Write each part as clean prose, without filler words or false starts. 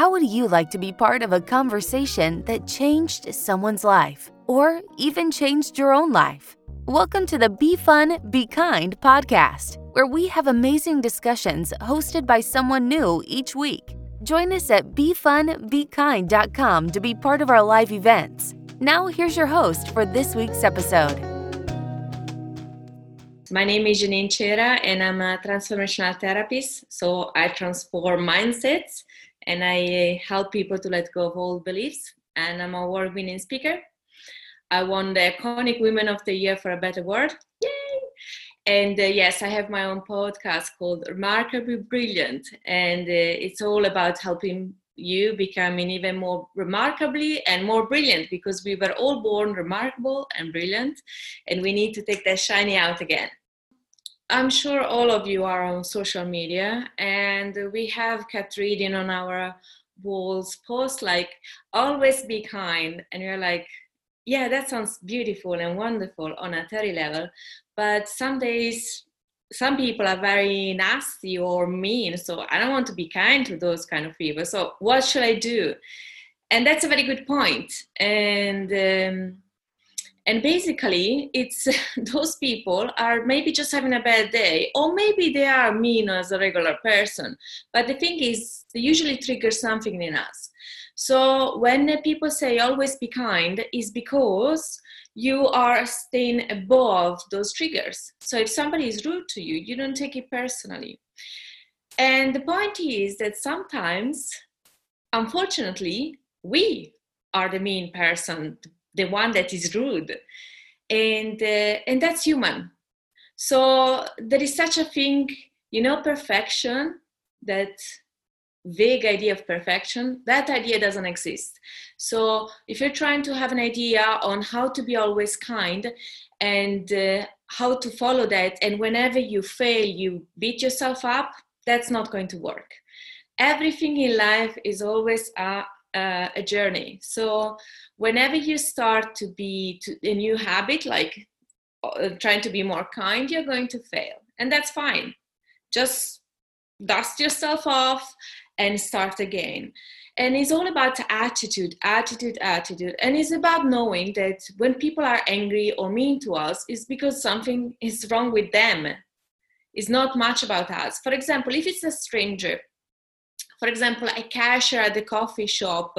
How would you like to be part of a conversation that changed someone's life or even changed your own life? Welcome to the Be Fun, Be Kind podcast, where we have amazing discussions hosted by someone new each week. Join us at BeFunBeKind.com to be part of our live events. Now, here's your host for this week's episode. My name is Janine Chera, and I'm a transformational therapist. So I transform mindsets, and I help people to let go of old beliefs. And I'm a award-winning speaker. I won the Iconic Women of the Year for a Better World. Yay! And yes, I have my own podcast called Remarkably Brilliant. And it's all about helping you becoming even more remarkably and more brilliant, because we were all born remarkable and brilliant, and we need to take that shiny out again. I'm sure all of you are on social media, and we have kept reading on our walls posts like, always be kind. And you're like, yeah, that sounds beautiful and wonderful on a theory level, but some days some people are very nasty or mean, so I don't want to be kind to those kind of people. So what should I do? And that's a very good point. And basically, it's those people are maybe just having a bad day, or maybe they are mean as a regular person. But the thing is, they usually trigger something in us. So when people say always be kind, is because you are staying above those triggers. So if somebody is rude to you, you don't take it personally. And the point is that sometimes, unfortunately, we are the mean person, the one that is rude. And that's human. So there is such a thing, you know, perfection, that vague idea of perfection, that idea doesn't exist. So if you're trying to have an idea on how to be always kind and how to follow that, and whenever you fail, you beat yourself up, that's not going to work. Everything in life is always a journey. So whenever you start to be a new habit, like trying to be more kind, you're going to fail. And that's fine. Just dust yourself off and start again. And it's all about attitude. And it's about knowing that when people are angry or mean to us, it's because something is wrong with them. It's not much about us. For example, if it's a stranger, for example, a cashier at the coffee shop,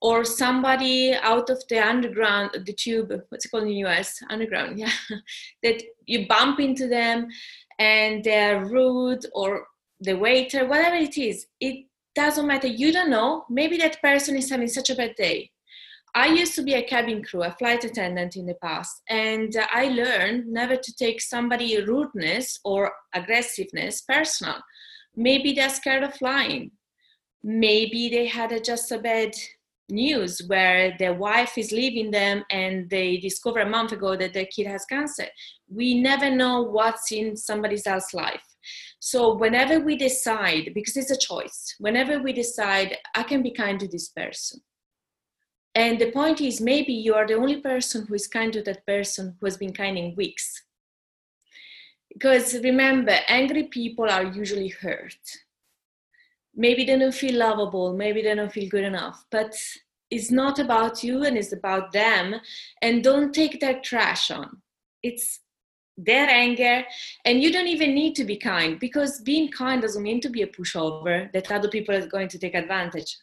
or somebody out of the underground, the tube, what's it called in the US? Underground, yeah. That you bump into them and they're rude, or the waiter, whatever it is, it doesn't matter. You don't know. Maybe that person is having such a bad day. I used to be a cabin crew, a flight attendant in the past, and I learned never to take somebody's rudeness or aggressiveness personal. Maybe they're scared of flying. Maybe they had just a bad news where their wife is leaving them and they discover a month ago that their kid has cancer. We never know what's in somebody else's life. So whenever we decide, because it's a choice, whenever we decide, I can be kind to this person. And the point is, maybe you are the only person who is kind to that person who has been kind in weeks. Because remember, angry people are usually hurt. Maybe they don't feel lovable, maybe they don't feel good enough, but it's not about you and it's about them. And don't take their trash on. It's their anger, and you don't even need to be kind, because being kind doesn't mean to be a pushover that other people are going to take advantage.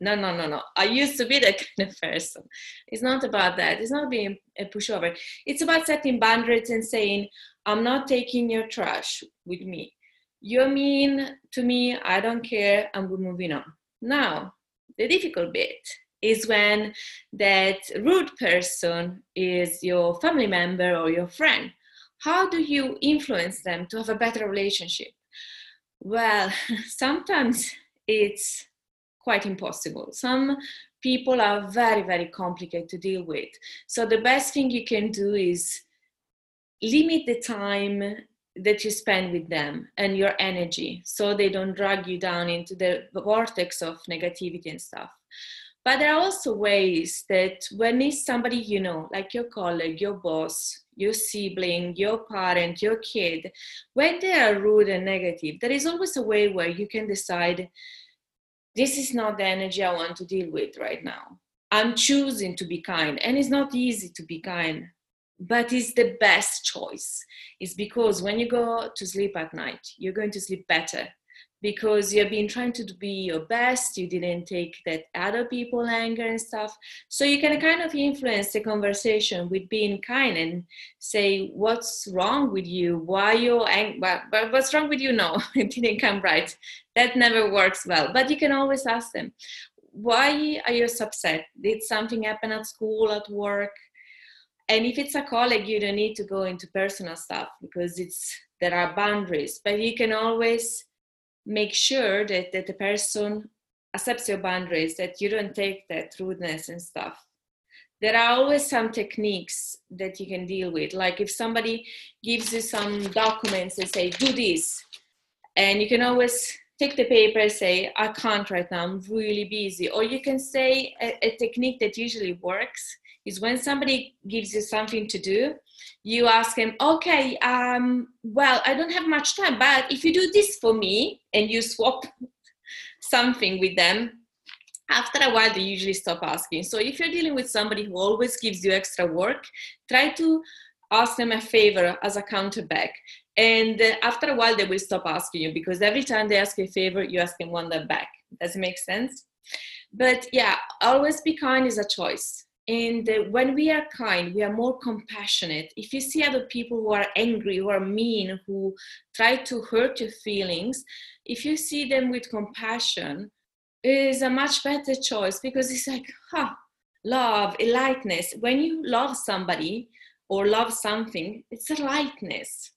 No. I used to be that kind of person. It's not about that. It's not being a pushover. It's about setting boundaries and saying, I'm not taking your trash with me. You're mean to me, I don't care, and we're moving on. Now, the difficult bit is when that rude person is your family member or your friend. How do you influence them to have a better relationship? Well, sometimes it's quite impossible. Some people are very, very complicated to deal with. So the best thing you can do is limit the time that you spend with them and your energy, so they don't drag you down into the vortex of negativity and stuff. But there are also ways that when it's somebody you know, like your colleague, your boss, your sibling, your parent, your kid, when they are rude and negative, there is always a way where you can decide, this is not the energy I want to deal with right now. I'm choosing to be kind, and it's not easy to be kind, but it's the best choice. It's because when you go to sleep at night, you're going to sleep better because you've been trying to be your best. You didn't take that other people anger and stuff. So you can kind of influence the conversation with being kind and say, what's wrong with you? Why you're angry? What's wrong with you? No, it didn't come right. That never works well. But you can always ask them, why are you upset? Did something happen at school, at work? And if it's a colleague, you don't need to go into personal stuff because there are boundaries. But you can always make sure that the person accepts your boundaries, that you don't take that rudeness and stuff. There are always some techniques that you can deal with. Like if somebody gives you some documents and say, do this. And you can always take the paper and say, I can't right now, I'm really busy. Or you can say a technique that usually works is when somebody gives you something to do, you ask them, okay, well, I don't have much time, but if you do this for me, and you swap something with them, after a while, they usually stop asking. So if you're dealing with somebody who always gives you extra work, try to ask them a favor as a counterback. And after a while, they will stop asking you because every time they ask you a favor, you ask them one back. Does it make sense? But yeah, always be kind is a choice. And when we are kind, we are more compassionate. If you see other people who are angry, who are mean, who try to hurt your feelings, if you see them with compassion, it is a much better choice because it's like, love, a lightness. When you love somebody or love something, it's a lightness.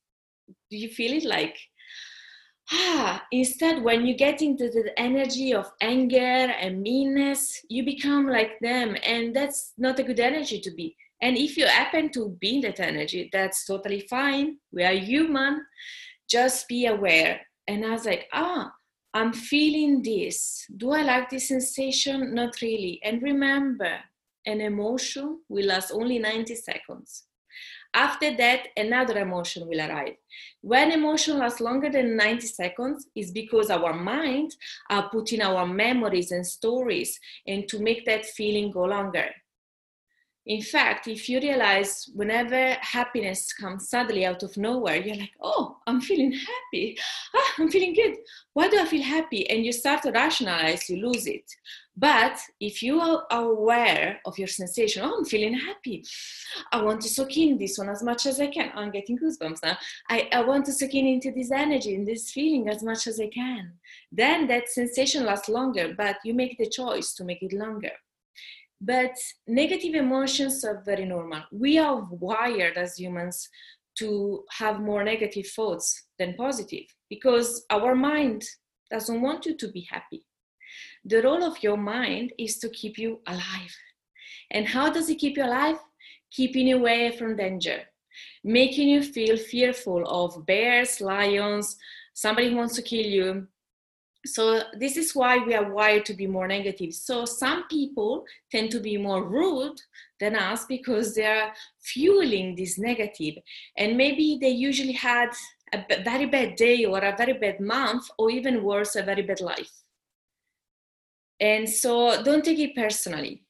Do you feel it like? Instead, when you get into the energy of anger and meanness, you become like them, and that's not a good energy to be. And if you happen to be in that energy, that's totally fine. We are human. Just be aware. And I was like, I'm feeling this. Do I like this sensation? Not really. And remember, an emotion will last only 90 seconds. After that, another emotion will arrive. When emotion lasts longer than 90 seconds, it's because our mind are putting our memories and stories and to make that feeling go longer. In fact, if you realize whenever happiness comes suddenly out of nowhere, you're like, I'm feeling happy. I'm feeling good. Why do I feel happy? And you start to rationalize, you lose it. But if you are aware of your sensation, I'm feeling happy. I want to soak in this one as much as I can. I'm getting goosebumps now. I want to soak in into this energy and this feeling as much as I can. Then that sensation lasts longer, but you make the choice to make it longer. But negative emotions are very normal. We are wired as humans to have more negative thoughts than positive because our mind doesn't want you to be happy. The role of your mind is to keep you alive. And how does it keep you alive? Keeping you away from danger, making you feel fearful of bears, lions, somebody who wants to kill you. So this is why we are wired to be more negative. So some people tend to be more rude than us because they are fueling this negative. And maybe they usually had a very bad day or a very bad month or even worse, a very bad life. And so don't take it personally.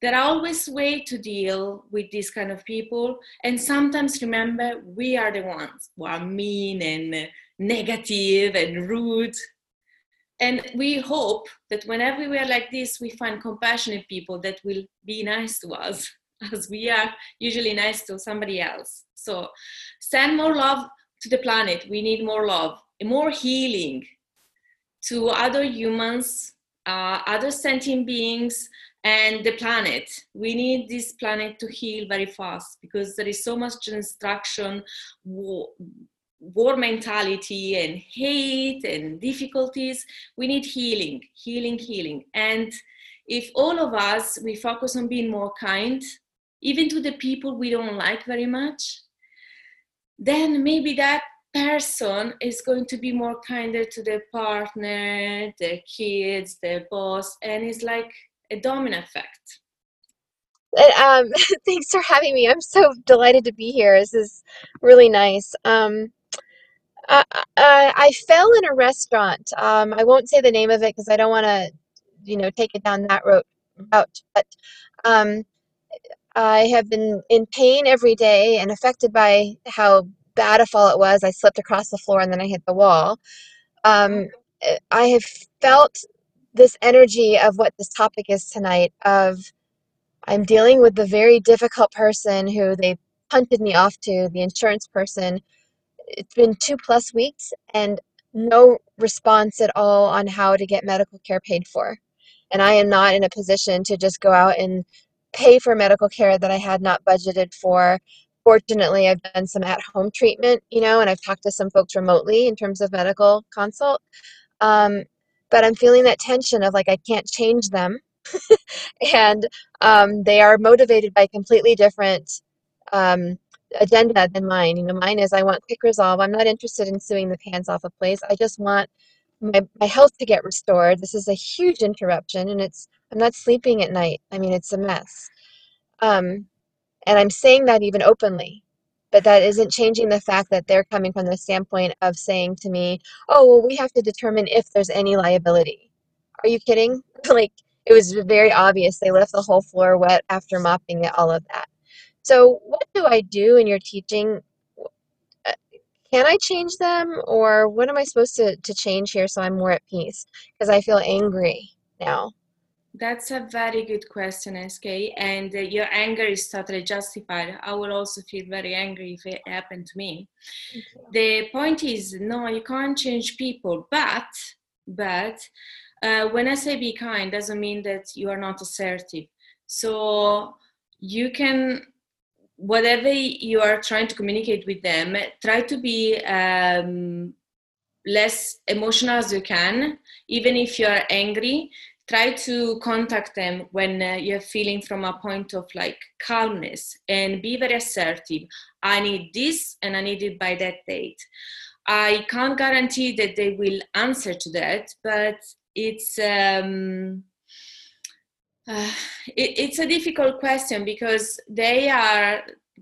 There are always ways to deal with these kind of people. And sometimes remember, we are the ones who are mean and negative and rude. And we hope that whenever we are like this, we find compassionate people that will be nice to us as we are usually nice to somebody else. So send more love to the planet. We need more love, more healing to other humans, other sentient beings, and the planet. We need this planet to heal very fast because there is so much destruction, war mentality and hate and difficulties. We need healing. And if all of us, we focus on being more kind, even to the people we don't like very much, then maybe that person is going to be more kinder to their partner, their kids, their boss, and it's like a domino effect. Thanks for having me. I'm so delighted to be here. This is really nice. I fell in a restaurant. I won't say the name of it because I don't want to you know, take it down that route. But I have been in pain every day and affected by how bad a fall it was. I slipped across the floor and then I hit the wall. I have felt this energy of what this topic is tonight, of I'm dealing with the very difficult person who they punted me off to, the insurance person. It's been 2+ weeks and no response at all on how to get medical care paid for. And I am not in a position to just go out and pay for medical care that I had not budgeted for. Fortunately, I've done some at-home treatment, you know, and I've talked to some folks remotely in terms of medical consult. But I'm feeling that tension of like, I can't change them. And they are motivated by a completely different agenda than mine. You know, mine is I want quick resolve. I'm not interested in suing the pants off a place. I just want my health to get restored. This is a huge interruption, and I'm not sleeping at night. I mean, it's a mess. And I'm saying that even openly, but that isn't changing the fact that they're coming from the standpoint of saying to me, oh, well, we have to determine if there's any liability. Are you kidding? Like, it was very obvious. They left the whole floor wet after mopping it, all of that. So what do I do in your teaching? Can I change them, or what am I supposed to change here so I'm more at peace? Because I feel angry now. That's a very good question, SK, and your anger is totally justified. I would also feel very angry if it happened to me. The point is, no, you can't change people, but when I say be kind, doesn't mean that you are not assertive. So you can, whatever you are trying to communicate with them, try to be less emotional as you can, even if you are angry. Try to contact them when you're feeling from a point of like calmness, and be very assertive. I need this and I need it by that date. I can't guarantee that they will answer to that, but it's a difficult question, because they are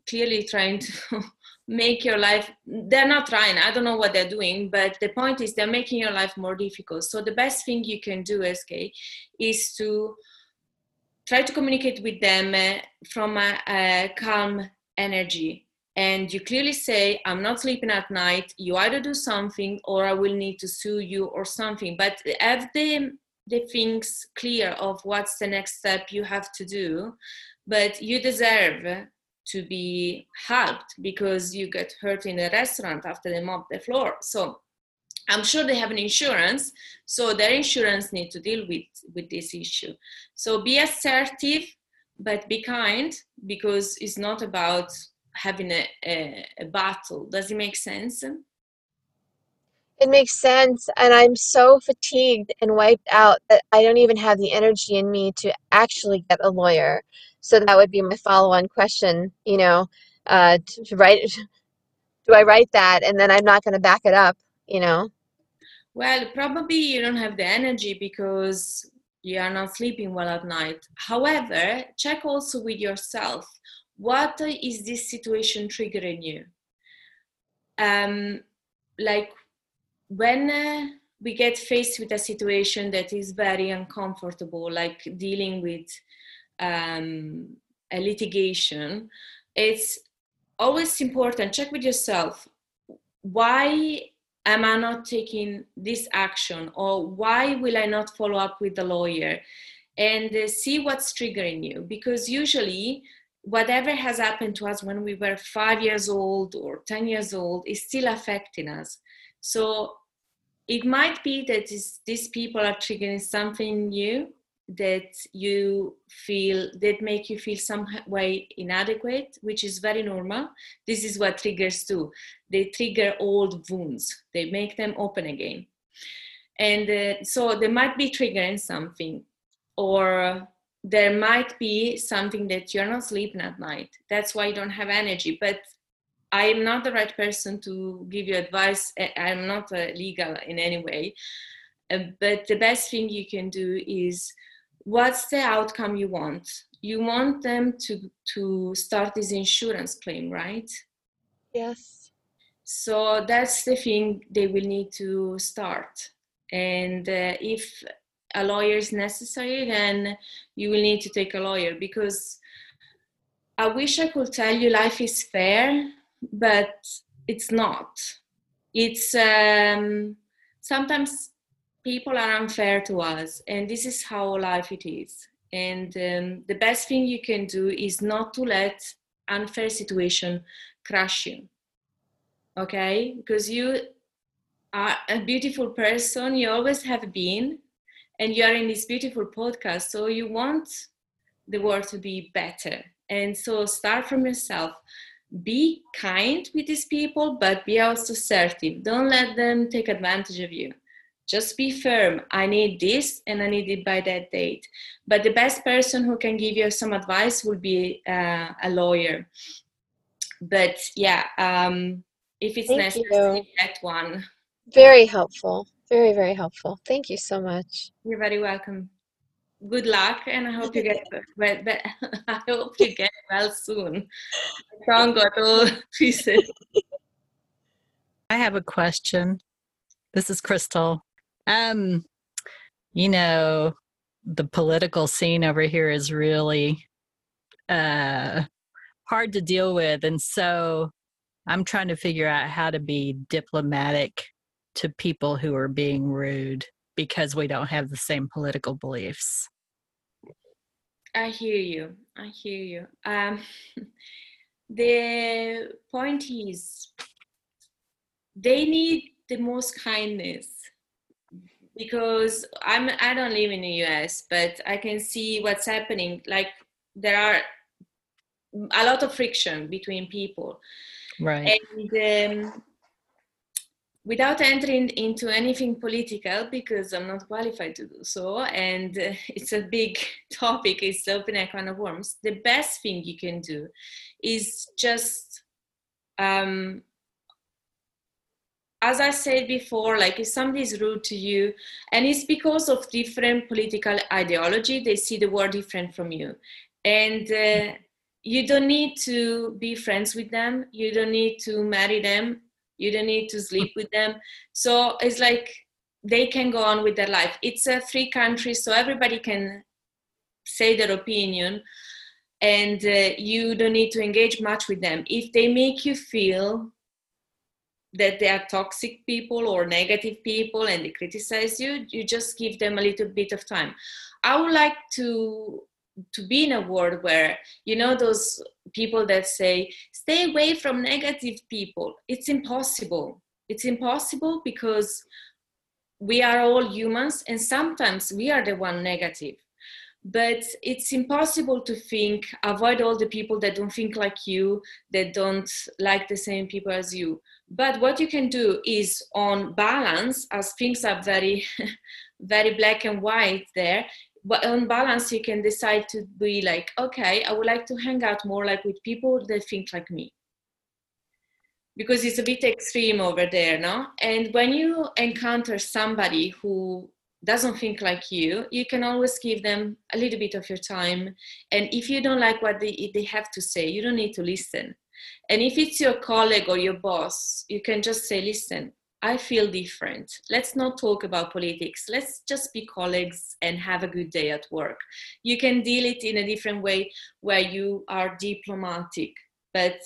clearly trying to make your life, they're not trying, I don't know what they're doing, but the point is they're making your life more difficult. So the best thing you can do, SK, is to try to communicate with them from a calm energy. And you clearly say, I'm not sleeping at night, you either do something or I will need to sue you or something. But have the things clear of what's the next step you have to do, but you deserve to be helped because you get hurt in a restaurant after they mop the floor. So I'm sure they have an insurance, so their insurance need to deal with this issue. So be assertive, but be kind, because it's not about having a battle. Does it make sense? It makes sense, and I'm so fatigued and wiped out that I don't even have the energy in me to actually get a lawyer. So that would be my follow-on question, you know, do I write that? And then I'm not going to back it up, you know? Well, probably you don't have the energy because you are not sleeping well at night. However, check also with yourself. What is this situation triggering you? Like when we get faced with a situation that is very uncomfortable, like dealing with a litigation, it's always important, check with yourself, why am I not taking this action, or why will I not follow up with the lawyer, and see what's triggering you. Because usually whatever has happened to us when we were 5 years old or 10 years old is still affecting us. So it might be that these people are triggering something new that you feel, that make you feel some way inadequate, which is very normal. This is what triggers do. They trigger old wounds. They make them open again. And so they might be triggering something, or there might be something that you're not sleeping at night. That's why you don't have energy. But I am not the right person to give you advice. I'm not legal in any way. But the best thing you can do is, what's the outcome you want? You want them to start this insurance claim, right? Yes. So that's the thing they will need to start. And if a lawyer is necessary, then you will need to take a lawyer, because I wish I could tell you life is fair, but it's not. It's sometimes people are unfair to us, and this is how life it is. And the best thing you can do is not to let unfair situation crush you, okay? Because you are a beautiful person, you always have been, and you are in this beautiful podcast, so you want the world to be better. And so start from yourself. Be kind with these people, but be also assertive. Don't let them take advantage of you. Just be firm. I need this and I need it by that date. But the best person who can give you some advice would be a lawyer. But yeah, if it's necessary, that one. Very helpful. Very, very helpful. Thank you so much. You're very welcome. Good luck, and I hope you get well soon. Don't go to prison. I have a question. This is Crystal. You know, the political scene over here is really hard to deal with, and so I'm trying to figure out how to be diplomatic to people who are being rude because we don't have the same political beliefs. I hear you. The point is, they need the most kindness, because I don't live in the US, but I can see what's happening. Like, there are a lot of friction between people. Right. And without entering into anything political, because I'm not qualified to do so, and it's a big topic, it's open a can of worms, the best thing you can do is just, as I said before, like, if somebody is rude to you, and it's because of different political ideology, they see the world different from you. And you don't need to be friends with them. You don't need to marry them. You don't need to sleep with them. So it's like they can go on with their life. It's a free country, so everybody can say their opinion. And you don't need to engage much with them. If they make you feel that they are toxic people or negative people and they criticize you, you just give them a little bit of time. I would like to be in a world where, you know, those people that say, stay away from negative people. It's impossible. It's impossible, because we are all humans, and sometimes we are the one negative. But it's impossible to think, avoid all the people that don't think like you, that don't like the same people as you. But what you can do is, on balance, as things are very, very black and white there, but on balance, you can decide to be like, okay, I would like to hang out more like with people that think like me. Because it's a bit extreme over there, no? And when you encounter somebody who doesn't think like you, you can always give them a little bit of your time. And if you don't like what they have to say, you don't need to listen. And if it's your colleague or your boss, you can just say, listen, I feel different. Let's not talk about politics. Let's just be colleagues and have a good day at work. You can deal it in a different way where you are diplomatic. But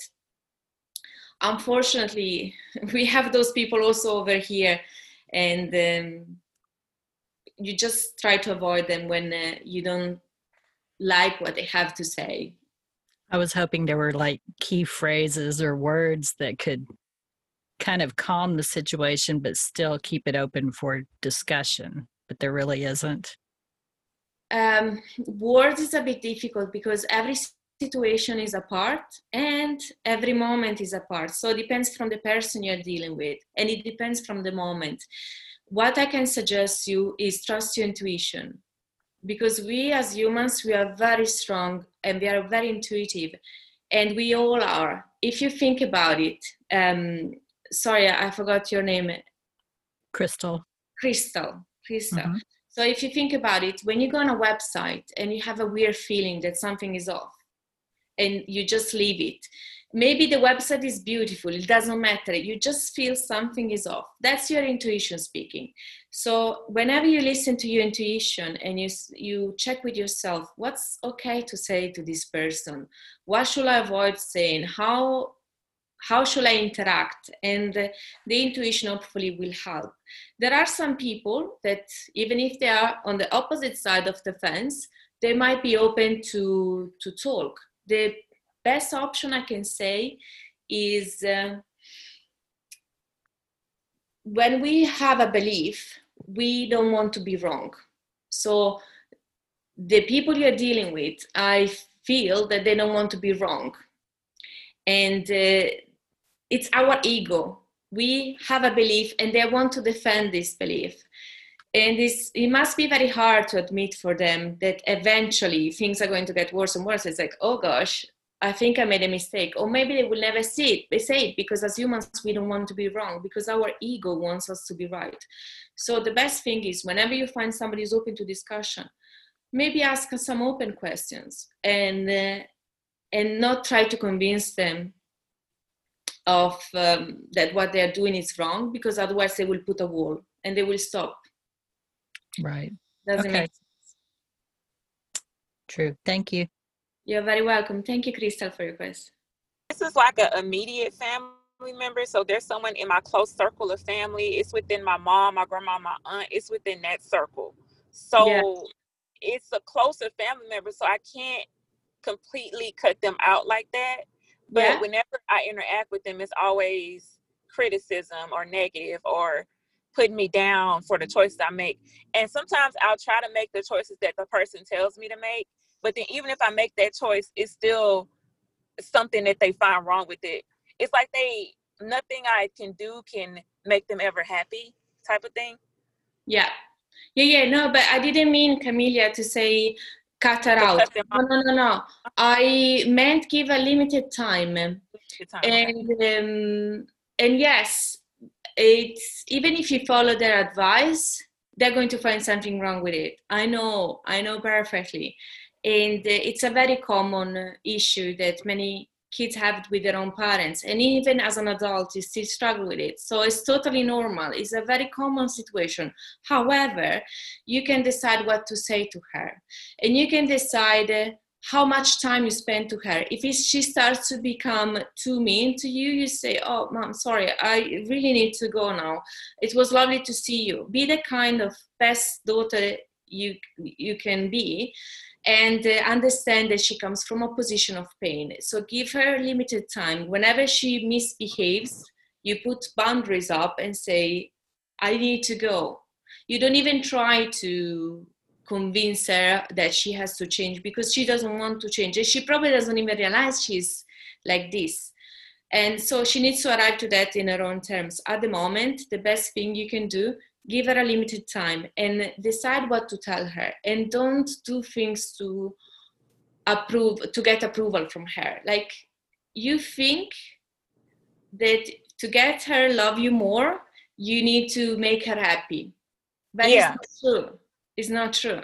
unfortunately, we have those people also over here. And you just try to avoid them when you don't like what they have to say. I was hoping there were like key phrases or words that could kind of calm the situation, but still keep it open for discussion, but there really isn't. Words is a bit difficult, because every situation is apart and every moment is apart. So it depends from the person you're dealing with, and it depends from the moment. What I can suggest you is trust your intuition, because we as humans, we are very strong and we are very intuitive, and we all are. If you think about it, sorry, I forgot your name. Crystal. Mm-hmm. So if you think about it, when you go on a website and you have a weird feeling that something is off and you just leave it, Maybe the website is beautiful. It doesn't matter. You just feel something is off. That's your intuition speaking. So whenever you listen to your intuition and you check with yourself, what's okay to say to this person? What should I avoid saying? How should I interact? And the intuition hopefully will help. There are some people that even if they are on the opposite side of the fence, they might be open to talk. The best option I can say is when we have a belief, we don't want to be wrong. So the people you're dealing with, I feel that they don't want to be wrong. And it's our ego. We have a belief and they want to defend this belief. And it must be very hard to admit for them that eventually things are going to get worse and worse. It's like, oh gosh, I think I made a mistake. Or maybe they will never see it. They say it because as humans, we don't want to be wrong because our ego wants us to be right. So the best thing is whenever you find somebody who's open to discussion, maybe ask some open questions and not try to convince them of that what they're doing is wrong, because otherwise they will put a wall and they will stop. Right. Doesn't make sense. True. Thank you. You're very welcome. Thank you, Crystal, for your question. This is like an immediate family member. So there's someone in my close circle of family. It's within my mom, my grandma, my aunt. It's within that circle. So It's a closer family member. So I can't completely cut them out like that, but whenever I interact with them, it's always criticism or negative or putting me down for the choices I make. And sometimes I'll try to make the choices that the person tells me to make, but then even if I make that choice, it's still something that they find wrong with it. It's like nothing I can do can make them ever happy type of thing. No, but I didn't mean, Camelia, to say cut her out. No. I meant give a limited time. And yes, it's even if you follow their advice, they're going to find something wrong with it. I know perfectly. And it's a very common issue that many kids have with their own parents. And even as an adult, you still struggle with it. So it's totally normal. It's a very common situation. However, you can decide what to say to her. And you can decide how much time you spend to her. If she starts to become too mean to you, you say, oh, Mom, sorry, I really need to go now. It was lovely to see you. Be the kind of best daughter you can be. And understand that she comes from a position of pain. So give her limited time. Whenever she misbehaves, you put boundaries up and say, I need to go. You don't even try to convince her that she has to change because she doesn't want to change. And she probably doesn't even realize she's like this. And so she needs to arrive to that in her own terms. At the moment, the best thing you can do, give her a limited time and decide what to tell her, and don't do things to get approval from her. Like, you think that to get her love you more, you need to make her happy, but it's not true.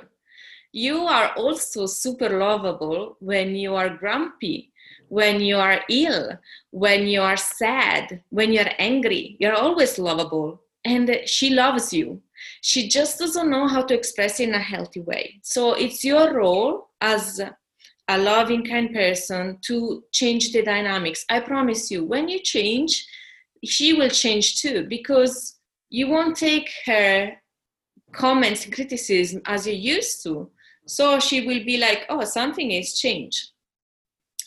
You are also super lovable when you are grumpy, when you are ill, when you are sad, when you're angry. You're always lovable. And she loves you. She just doesn't know how to express it in a healthy way. So it's your role as a loving, kind person to change the dynamics. I promise you, when you change, she will change too, because you won't take her comments and criticism as you used to. So she will be like, oh, something is changed.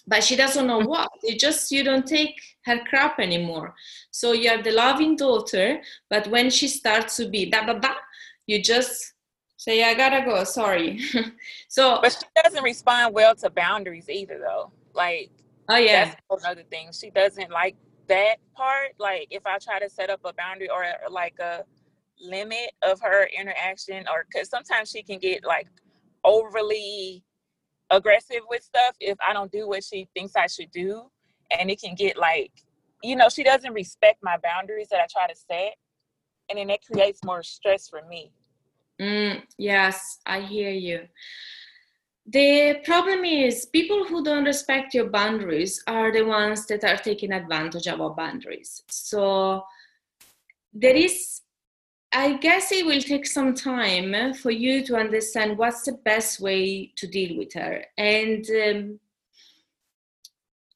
But she doesn't know what. It's just you don't take her crap anymore. So you are the loving daughter, but when she starts to be you just say, I gotta go, sorry. But she doesn't respond well to boundaries either, though. Like, that's another thing. She doesn't like that part. Like, if I try to set up a boundary or like a limit of her interaction, or because sometimes she can get like overly aggressive with stuff if I don't do what she thinks I should do, and it can get like, she doesn't respect my boundaries that I try to set, and then it creates more stress for me. Yes, I hear you. The problem is people who don't respect your boundaries are the ones that are taking advantage of our boundaries. So there is, I guess it will take some time for you to understand what's the best way to deal with her. And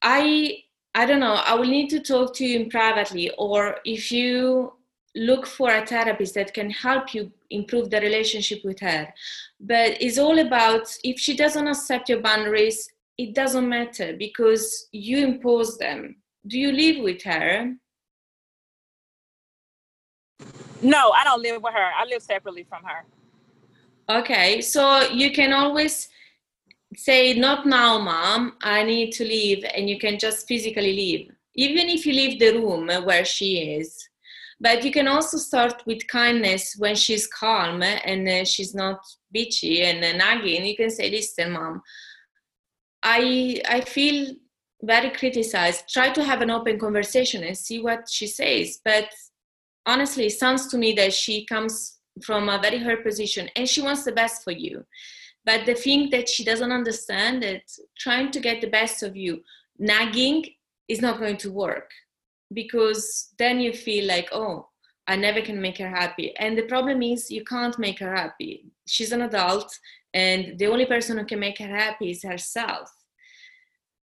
I don't know, I will need to talk to you privately, or if you look for a therapist that can help you improve the relationship with her. But it's all about, if she doesn't accept your boundaries, it doesn't matter because you impose them. Do you live with her? No, I don't live with her. I live separately from her. Okay, so you can always say, not now, Mom, I need to leave, and you can just physically leave. Even if you leave the room where she is. But you can also start with kindness when she's calm and she's not bitchy and nagging. You can say, listen, Mom, I feel very criticized. Try to have an open conversation and see what she says. But honestly, it sounds to me that she comes from a very hurt position and she wants the best for you. But the thing that she doesn't understand that trying to get the best of you, nagging is not going to work. Because then you feel like, oh, I never can make her happy. And the problem is you can't make her happy. She's an adult, and the only person who can make her happy is herself.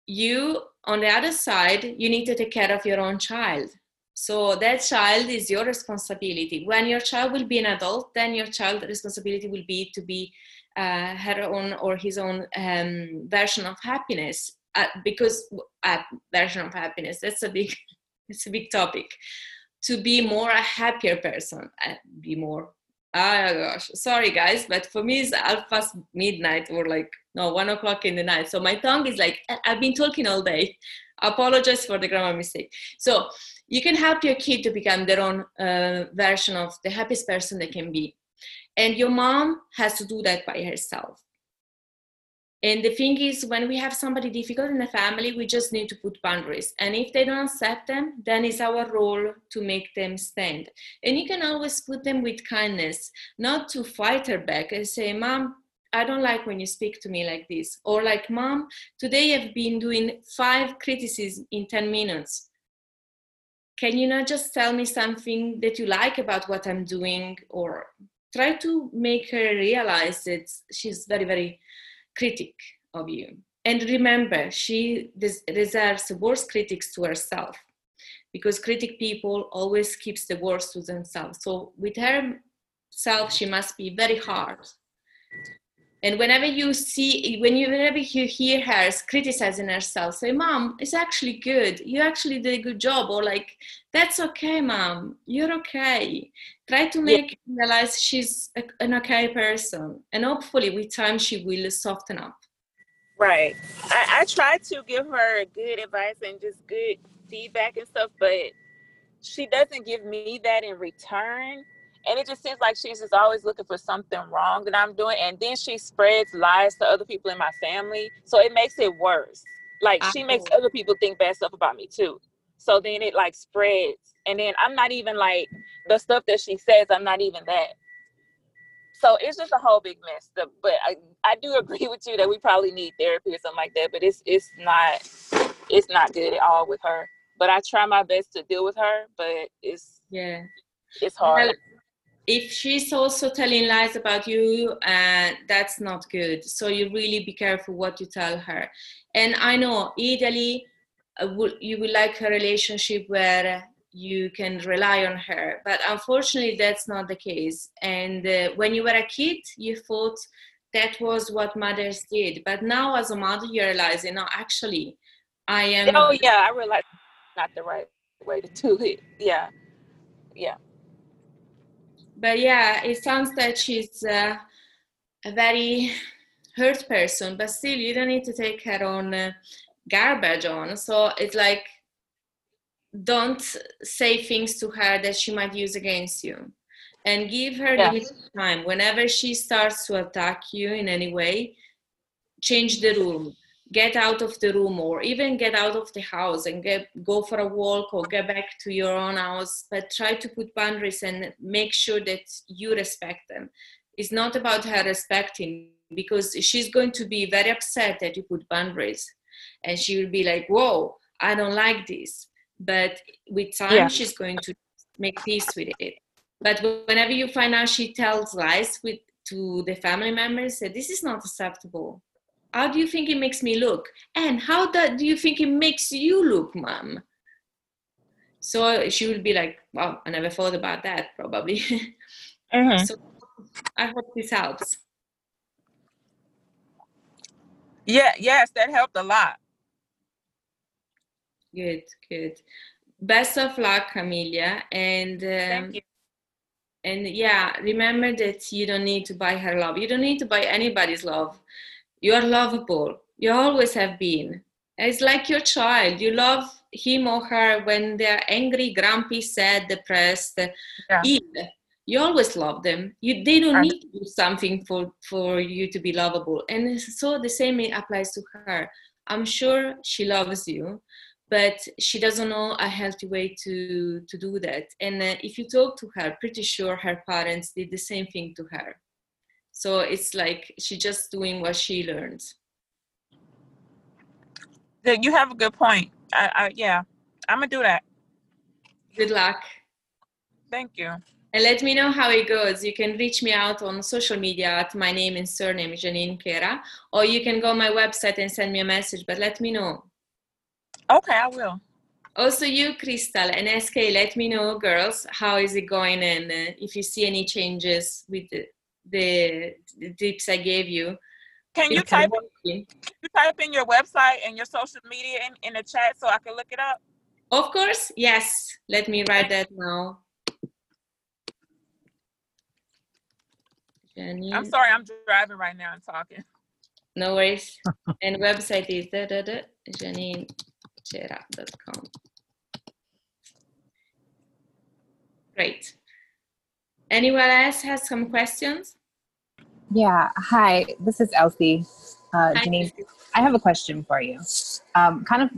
You, on the other side, you need to take care of your own child. So that child is your responsibility. When your child will be an adult, then your child's responsibility will be to be her own or his own version of happiness. Version of happiness, that's a big... It's a big topic. To be more a happier person. Be more. Oh gosh. Sorry guys, but for me it's half past midnight or 1:00 in the night. So my tongue is like, I've been talking all day. Apologize for the grammar mistake. So you can help your kid to become their own version of the happiest person they can be. And your mom has to do that by herself. And the thing is, when we have somebody difficult in the family, we just need to put boundaries. And if they don't accept them, then it's our role to make them stand. And you can always put them with kindness, not to fight her back and say, Mom, I don't like when you speak to me like this. Or like, Mom, today I've been doing 5 criticisms in 10 minutes. Can you not just tell me something that you like about what I'm doing? Or try to make her realize that she's very, very critic of you. And remember, she reserves the worst critics to herself, because critic people always keeps the worst to themselves. So with herself, she must be very hard. And whenever you hear her criticizing herself, say, Mom, it's actually good. You actually did a good job. Or like, that's okay, Mom. You're okay. Try to make her realize she's an okay person. And hopefully with time, she will soften up. Right. I try to give her good advice and just good feedback and stuff, but she doesn't give me that in return. And it just seems like she's just always looking for something wrong that I'm doing. And then she spreads lies to other people in my family. So it makes it worse. Like she makes other people think bad stuff about me too. So then it like spreads. And then I'm not even like the stuff that she says, I'm not even that. So it's just a whole big mess. But I do agree with you that we probably need therapy or something like that. But it's not good at all with her. But I try my best to deal with her. But it's hard. If she's also telling lies about you, that's not good. So you really be careful what you tell her. And I know ideally you would like a relationship where you can rely on her, but unfortunately that's not the case. And when you were a kid, you thought that was what mothers did. But now as a mother, you realize, you know, actually I am. Oh yeah, I realize not the right way to do it. Yeah, yeah. But yeah, it sounds that she's a very hurt person, but still you don't need to take her own garbage on. So it's like, don't say things to her that she might use against you, and give her limited time. Whenever she starts to attack you in any way, change the room, get out of the room, or even get out of the house and go for a walk or get back to your own house. But try to put boundaries and make sure that you respect them. It's not about her respecting, because she's going to be very upset that you put boundaries, and she will be like, whoa, I don't like this. But with time, she's going to make peace with it. But whenever you find out she tells lies to the family members, that this is not acceptable. How do you think it makes me look? And how do you think it makes you look, Mom? So she will be like, wow, I never thought about that, probably. Mm-hmm. So I hope this helps. Yeah, yes, that helped a lot. Good, good. Best of luck, Amelia. And thank you. And yeah, remember that you don't need to buy her love. You don't need to buy anybody's love. You're lovable. You always have been. It's like your child. You love him or her when they're angry, grumpy, sad, depressed, ill. You always love them. They don't need to do something for you to be lovable. And so the same applies to her. I'm sure she loves you, but she doesn't know a healthy way to do that. And if you talk to her, pretty sure her parents did the same thing to her. So it's like she's just doing what she learned. You have a good point. I I'm going to do that. Good luck. Thank you. And let me know how it goes. You can reach me out on social media at my name and surname, Janine Chera, or you can go on my website and send me a message, but let me know. Okay, I will. Also you, Crystal and SK, let me know, girls, how is it going, and if you see any changes with the tips I gave you. Can you type in your website and your social media in the chat so I can look it up? Of course, yes. Let me write that now. Janine. I'm sorry, I'm driving right now and talking. No worries. And website is janinechera.com. Great. Anyone else has some questions? Yeah. Hi, this is Elsie. Janine, I have a question for you. Kind of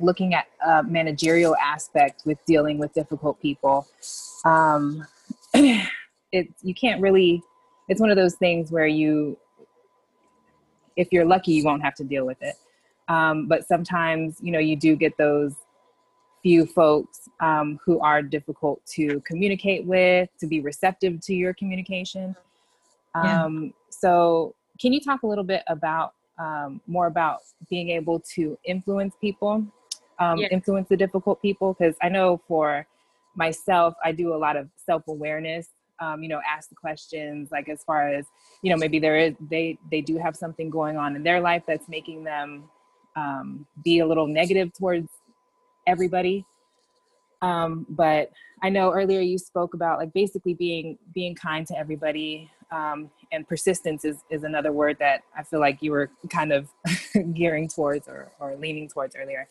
looking at a managerial aspect with dealing with difficult people. You can't really, it's one of those things where if you're lucky, you won't have to deal with it. But sometimes, you do get those few folks who are difficult to communicate with, to be receptive to your communication. So can you talk a little bit about more about being able to influence people, influence the difficult people? Because I know for myself, I do a lot of self-awareness, ask the questions, like as far as, maybe they do have something going on in their life that's making them be a little negative towards everybody. But I know earlier you spoke about like basically being kind to everybody, and persistence is another word that I feel like you were kind of gearing towards or leaning towards earlier.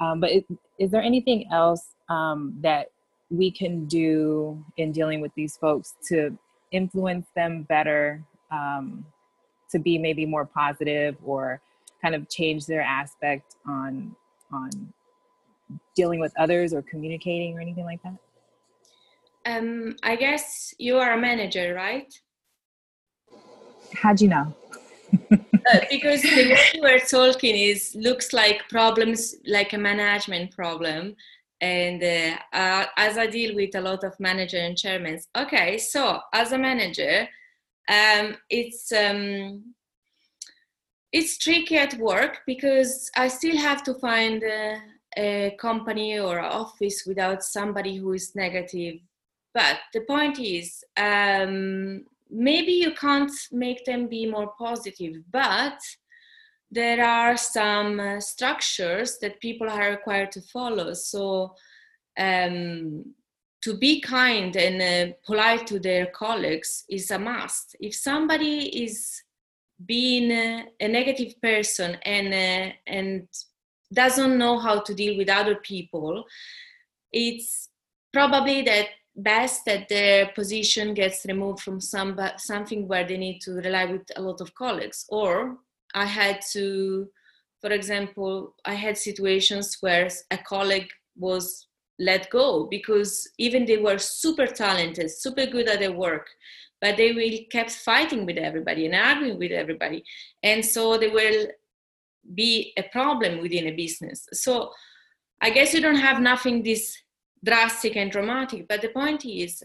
But is there anything else that we can do in dealing with these folks to influence them better, to be maybe more positive or kind of change their aspect on dealing with others or communicating or anything like that? I guess you are a manager, right? How'd you know? Because the way you were talking looks like problems, like a management problem. And as I deal with a lot of managers and chairmen. Okay, so as a manager, it's tricky at work because I still have to find a company or an office without somebody who is negative. But the point is, maybe you can't make them be more positive, but there are some structures that people are required to follow. So to be kind and polite to their colleagues is a must. If somebody is being a negative person and doesn't know how to deal with other people, it's probably best that their position gets removed from something where they need to rely with a lot of colleagues. Or I had to, for example, I had situations where a colleague was let go because even they were super talented, super good at their work, but they will kept fighting with everybody and arguing with everybody. And so they will be a problem within a business. So I guess you don't have nothing this drastic and dramatic, but the point is,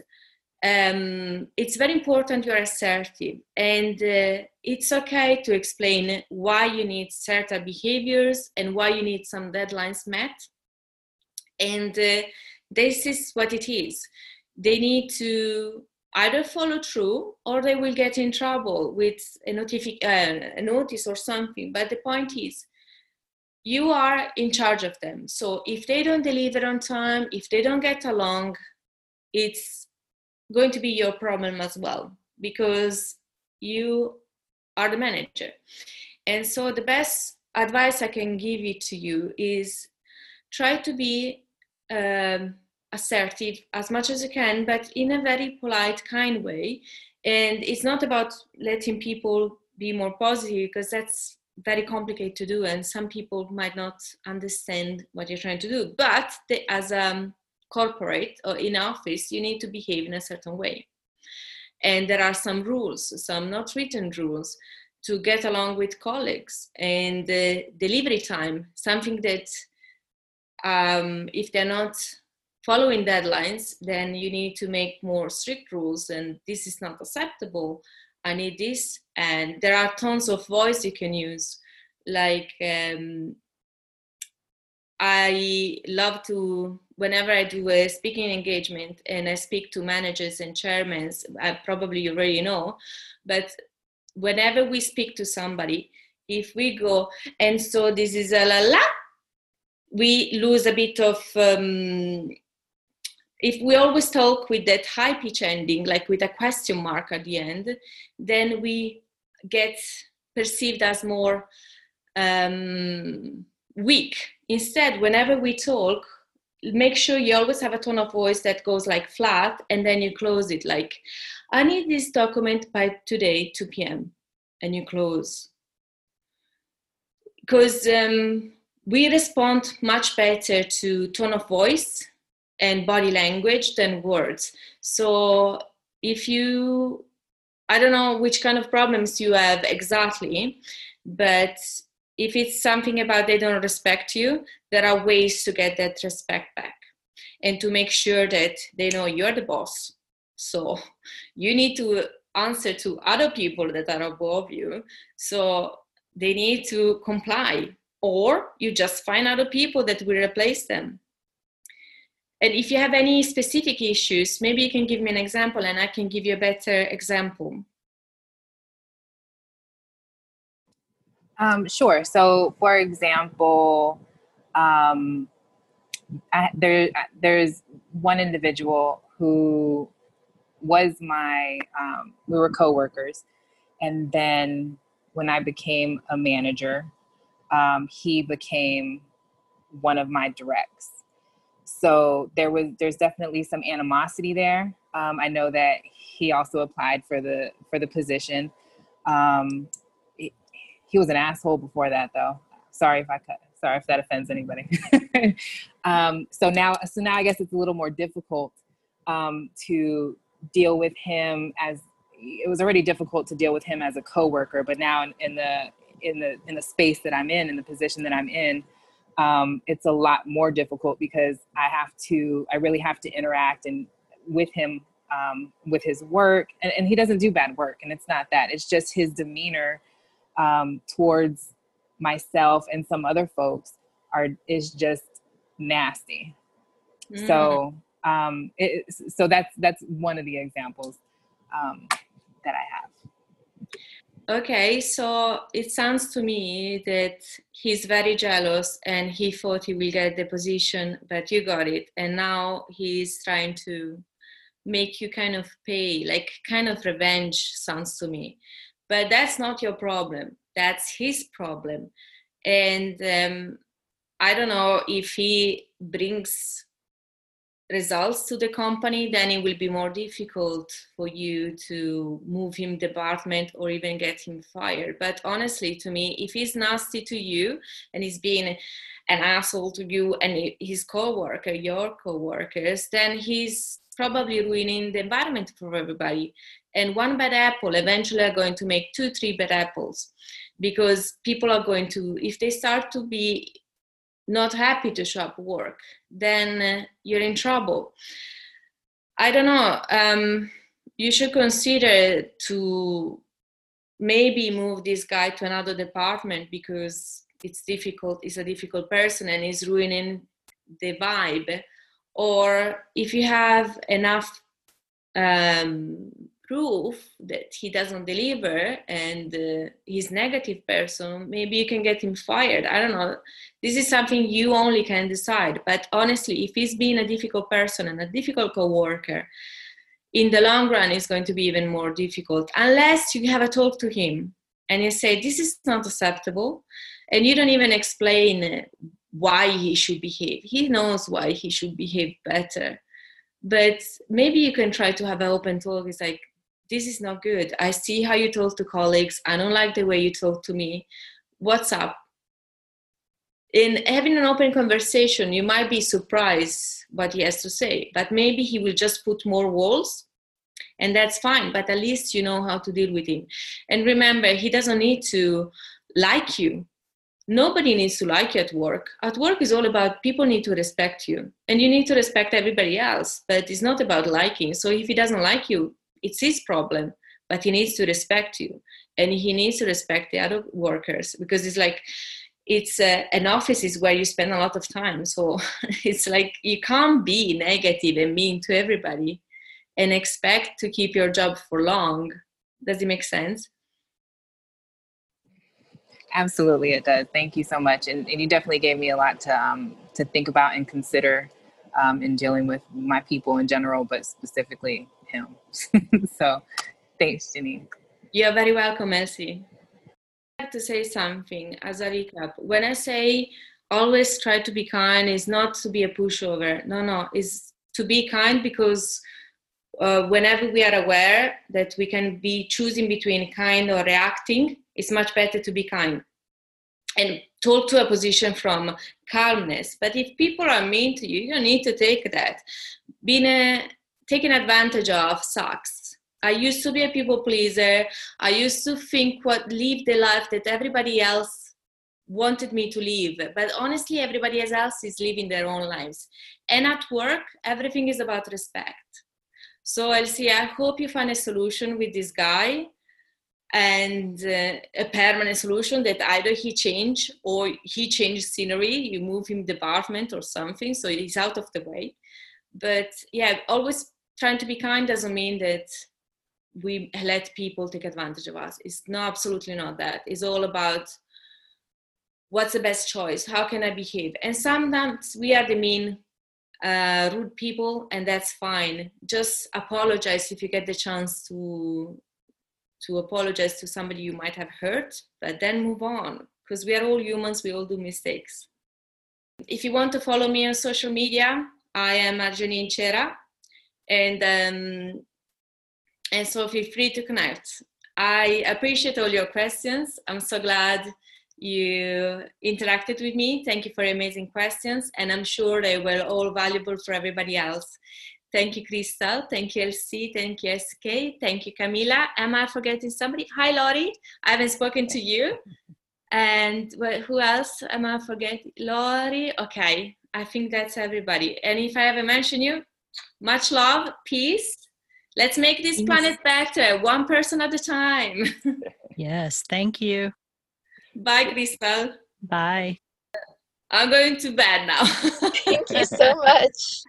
it's very important you're assertive, and it's okay to explain why you need certain behaviors and why you need some deadlines met. And this is what it is. They need to either follow through, or they will get in trouble with a notice or something. But the point is, you are in charge of them. So if they don't deliver on time, if they don't get along, it's going to be your problem as well, because you are the manager. And so the best advice I can give it to you is try to be assertive as much as you can, but in a very polite, kind way. And it's not about letting people be more positive, because that's very complicated to do, and some people might not understand what you're trying to do. But as a corporate or in office, you need to behave in a certain way, and there are some rules, some not written rules, to get along with colleagues, and delivery time, something that if they're not following deadlines, then you need to make more strict rules, and this is not acceptable, I need this. And there are tons of voice you can use, like I love to, whenever I do a speaking engagement and I speak to managers and chairmen, probably you already know, but whenever we speak to somebody, if we go, and so this is a la la, we lose a bit of, if we always talk with that high pitch ending, like with a question mark at the end, then we get perceived as more weak. Instead, whenever we talk, make sure you always have a tone of voice that goes like flat, and then you close it like, I need this document by today, 2 p.m. And you close. Because we respond much better to tone of voice and body language than words. So if you, I don't know which kind of problems you have exactly, but if it's something about they don't respect you, there are ways to get that respect back and to make sure that they know you're the boss. So you need to answer to other people that are above you. So they need to comply, or you just find other people that will replace them. And if you have any specific issues, maybe you can give me an example and I can give you a better example. Sure. So, for example, there's one individual who was my, we were coworkers, and then when I became a manager, he became one of my directs. So there's definitely some animosity there. I know that he also applied for the position. He was an asshole before that, though. Sorry if that offends anybody. So now I guess it's a little more difficult to deal with him, as it was already difficult to deal with him as a coworker, but now in the space that I'm in the position that I'm in, it's a lot more difficult, because I really have to interact and with him, with his work, and he doesn't do bad work, and it's not that, it's just his demeanor towards myself and some other folks is just nasty. Mm. So that's one of the examples that I have. Okay, so it sounds to me that he's very jealous and he thought he will get the position, but you got it, and now he's trying to make you kind of pay, like kind of revenge, sounds to me. But that's not your problem. That's his problem. And I don't know, if he brings results to the company, then it will be more difficult for you to move him department or even get him fired. But honestly, to me, if he's nasty to you and he's being an asshole to you and his co-worker, your co-workers, then he's probably ruining the environment for everybody. And one bad apple eventually are going to make 2-3 bad apples, because people are going to, if they start to be not happy to show up work, then you're in trouble. I don't know. You should consider to maybe move this guy to another department, because it's difficult. He's a difficult person and he's ruining the vibe. Or if you have enough proof that he doesn't deliver and he's a negative person, maybe you can get him fired. I don't know. This is something you only can decide. But honestly, if he's being a difficult person and a difficult coworker, in the long run, it's going to be even more difficult, unless you have a talk to him and you say, this is not acceptable. And you don't even explain why he should behave. He knows why he should behave better. But maybe you can try to have an open talk. It's like, this is not good. I see how you talk to colleagues. I don't like the way you talk to me. What's up? In having an open conversation, you might be surprised what he has to say, but maybe he will just put more walls, and that's fine. But at least you know how to deal with him. And remember, he doesn't need to like you. Nobody needs to like you at work. At work is all about people need to respect you, and you need to respect everybody else, but it's not about liking. So if he doesn't like you, it's his problem, but he needs to respect you, and he needs to respect the other workers, because it's like, it's an office is where you spend a lot of time. So it's like, you can't be negative and mean to everybody and expect to keep your job for long. Does it make sense? Absolutely, it does. Thank you so much. And you definitely gave me a lot to think about and consider in dealing with my people in general, but specifically him. So thanks, Janine. You're very welcome, Elsie. I have to say something as a recap. When I say always try to be kind, it's not to be a pushover. No, it's to be kind, because whenever we are aware that we can be choosing between kind or reacting, it's much better to be kind and talk to a position from calmness. But if people are mean to you, you don't need to take that. Taken advantage of sucks. I used to be a people pleaser. I used to think live the life that everybody else wanted me to live. But honestly, everybody else is living their own lives. And at work, everything is about respect. So Elsie, I hope you find a solution with this guy, and a permanent solution, that either he change or he changes scenery, you move him department or something, so he's out of the way. But yeah, always trying to be kind doesn't mean that we let people take advantage of us. It's not, absolutely not that. It's all about what's the best choice? How can I behave? And sometimes we are the mean, rude people, and that's fine. Just apologize if you get the chance to apologize to somebody you might have hurt, but then move on, because we are all humans, we all do mistakes. If you want to follow me on social media, I am Janine Chera, and so feel free to connect. I appreciate all your questions. I'm so glad you interacted with me. Thank you for your amazing questions, and I'm sure they were all valuable for everybody else. Thank you, Crystal. Thank you, LC. Thank you, SK. Thank you, Camila. Am I forgetting somebody? Hi, Lori. I haven't spoken to you. And who else am I forgetting? Lori. Okay. I think that's everybody. And if I haven't mentioned you, much love, peace. Let's make this planet better, one person at a time. Yes. Thank you. Bye, Crystal. Bye. I'm going to bed now. Thank you so much.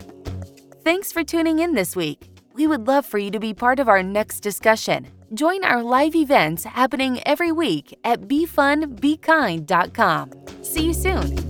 Thanks for tuning in this week. We would love for you to be part of our next discussion. Join our live events happening every week at BeFunBeKind.com. See you soon.